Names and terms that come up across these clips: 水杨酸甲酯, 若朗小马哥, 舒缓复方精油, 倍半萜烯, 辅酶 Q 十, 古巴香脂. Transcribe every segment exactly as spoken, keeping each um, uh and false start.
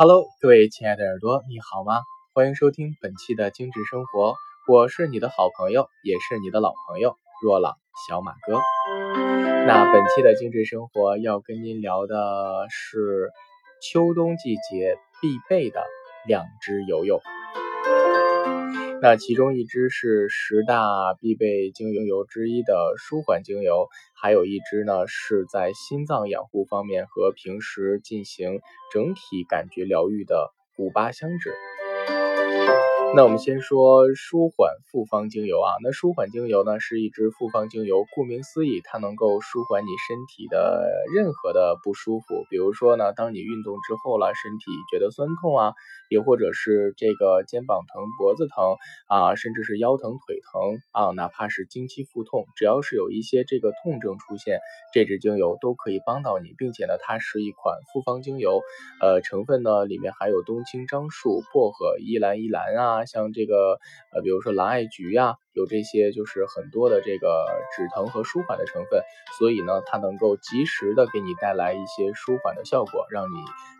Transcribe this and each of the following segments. Hello， 各位亲爱的耳朵，你好吗？欢迎收听本期的精致生活，我是你的好朋友，也是你的老朋友若朗小马哥。那本期的精致生活要跟您聊的是秋冬季节必备的两只油油。那其中一只是十大必备精油之一的舒缓精油，还有一支呢是在心脏养护方面和平时进行整体感觉疗愈的古巴香脂。那我们先说舒缓复方精油啊，那舒缓精油呢是一支复方精油，顾名思义，它能够舒缓你身体的任何的不舒服，比如说呢，当你运动之后了，身体觉得酸痛啊，也或者是这个肩膀疼、脖子疼啊，甚至是腰疼、腿疼啊，哪怕是经期腹痛，只要是有一些这个痛症出现，这支精油都可以帮到你，并且呢，它是一款复方精油，呃，成分呢里面含有冬青、樟树、薄荷、依兰依兰啊。像这个呃，比如说蓝艾菊呀、啊，有这些就是很多的这个止疼和舒缓的成分，所以呢，它能够及时的给你带来一些舒缓的效果，让你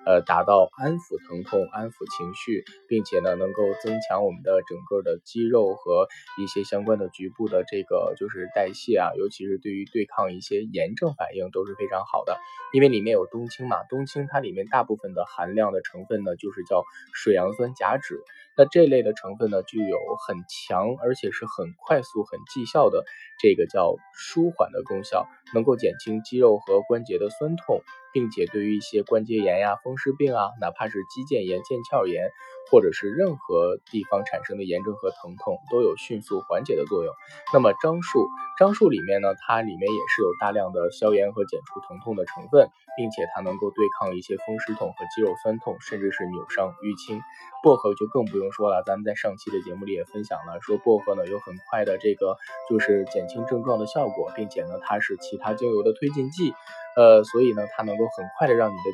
呃达到安抚疼痛、安抚情绪，并且呢，能够增强我们的整个的肌肉和一些相关的局部的这个就是代谢啊，尤其是对于对抗一些炎症反应都是非常好的，因为里面有冬青嘛，冬青它里面大部分的含量的成分呢，就是叫水杨酸甲酯。那这类的成分呢，具有很强而且是很快速、很绩效的这个叫舒缓的功效，能够减轻肌肉和关节的酸痛，并且对于一些关节炎呀、啊、风湿病啊，哪怕是肌腱炎、腱鞘炎，或者是任何地方产生的炎症和疼痛，都有迅速缓解的作用。那么樟树，樟树里面呢，它里面也是有大量的消炎和减除疼痛的成分，并且它能够对抗一些风湿痛和肌肉酸痛，甚至是扭伤、淤青。薄荷就更不用说了，咱们在上期的节目里也分享了，说薄荷呢有很快的这个就是减轻症状的效果，并且呢它是其他精油的推进剂，呃，所以呢它能够很快的让你的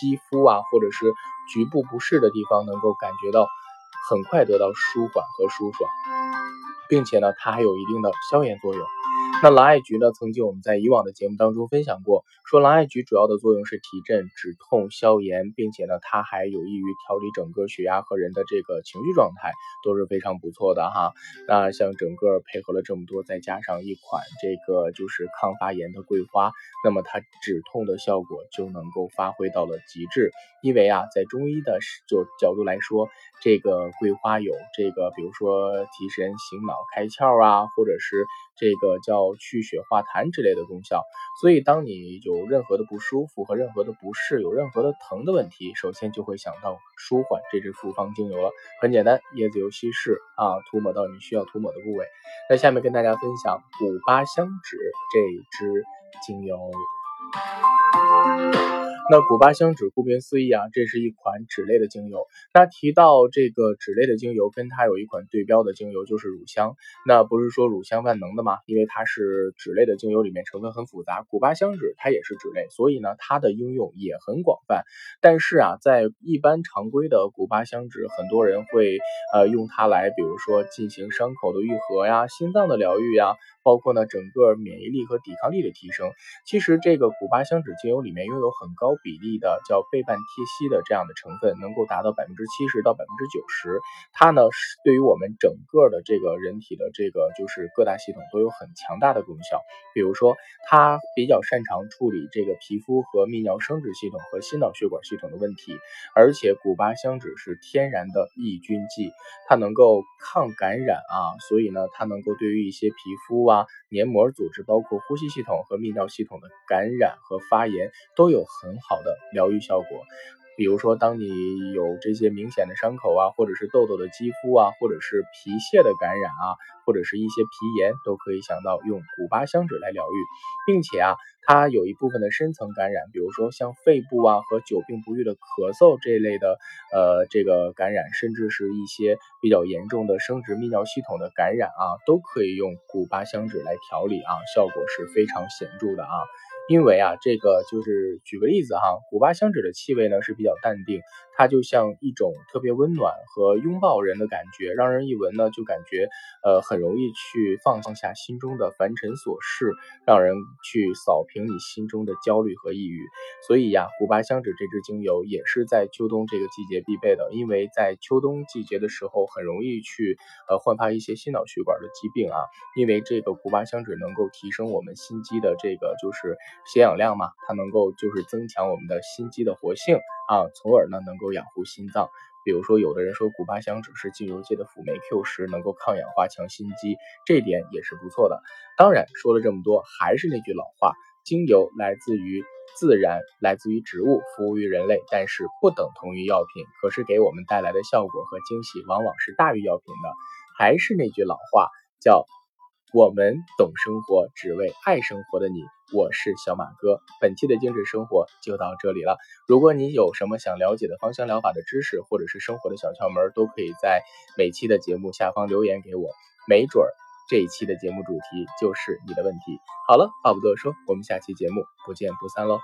肌肤啊或者是局部不适的地方能够感觉到很快得到舒缓和舒爽，并且呢它还有一定的消炎作用。那蓝艾菊呢，曾经我们在以往的节目当中分享过，说蓝艾菊主要的作用是提振、止痛、消炎，并且呢它还有益于调理整个血压和人的这个情绪状态，都是非常不错的哈。那像整个配合了这么多，再加上一款这个就是抗发炎的桂花，那么它止痛的效果就能够发挥到了极致。因为啊在中医的角度来说，这个桂花有这个比如说提神醒脑、开窍啊，或者是这个叫去血化痰之类的功效，所以当你有任何的不舒服和任何的不适，有任何的疼的问题，首先就会想到舒缓这支复方精油了。很简单，椰子油稀释啊，涂抹到你需要涂抹的部位。那下面跟大家分享古巴香脂这支精油。那古巴香脂顾名思义啊，这是一款脂类的精油。那提到这个脂类的精油，跟它有一款对标的精油就是乳香。那不是说乳香万能的嘛？因为它是脂类的精油，里面成分很复杂。古巴香脂它也是脂类，所以呢，它的应用也很广泛。但是啊，在一般常规的古巴香脂，很多人会呃用它来，比如说进行伤口的愈合呀、心脏的疗愈呀，包括呢整个免疫力和抵抗力的提升。其实这个古巴香脂精油里面拥有很高比例的叫倍半萜烯的这样的成分，能够达到 百分之七十 到 百分之九十。 它呢是对于我们整个的这个人体的这个就是各大系统都有很强大的功效，比如说它比较擅长处理这个皮肤和泌尿生殖系统和心脑血管系统的问题，而且古巴香脂是天然的抑菌剂，它能够抗感染啊，所以呢它能够对于一些皮肤啊、黏膜组织，包括呼吸系统和泌尿系统的感染和发炎都有很好的疗愈效果。比如说当你有这些明显的伤口啊，或者是痘痘的肌肤啊，或者是皮屑的感染啊，或者是一些皮炎，都可以想到用古巴香脂来疗愈。并且啊它有一部分的深层感染，比如说像肺部啊和久病不愈的咳嗽这类的呃这个感染，甚至是一些比较严重的生殖泌尿系统的感染啊，都可以用古巴香脂来调理啊，效果是非常显著的啊。因为啊这个就是举个例子哈，古巴香脂的气味呢是比较淡定，它就像一种特别温暖和拥抱人的感觉，让人一闻呢就感觉呃很容易去放下心中的凡尘琐事，让人去扫平你心中的焦虑和抑郁。所以呀，古巴香脂这支精油也是在秋冬这个季节必备的，因为在秋冬季节的时候很容易去呃焕发一些心脑血管的疾病啊，因为这个古巴香脂能够提升我们心肌的这个就是血氧量嘛，它能够就是增强我们的心肌的活性啊，从而呢能够养护心脏。比如说有的人说古巴香脂是精油界的辅酶 Q 十，能够抗氧化强心肌，这一点也是不错的。当然说了这么多，还是那句老话，精油来自于自然，来自于植物，服务于人类，但是不等同于药品，可是给我们带来的效果和惊喜往往是大于药品的。还是那句老话，叫我们懂生活，只为爱生活的你。我是小马哥，本期的精致生活就到这里了。如果你有什么想了解的芳香疗法的知识，或者是生活的小窍门，都可以在每期的节目下方留言给我，没准这一期的节目主题就是你的问题。好了，话不多说，我们下期节目不见不散喽。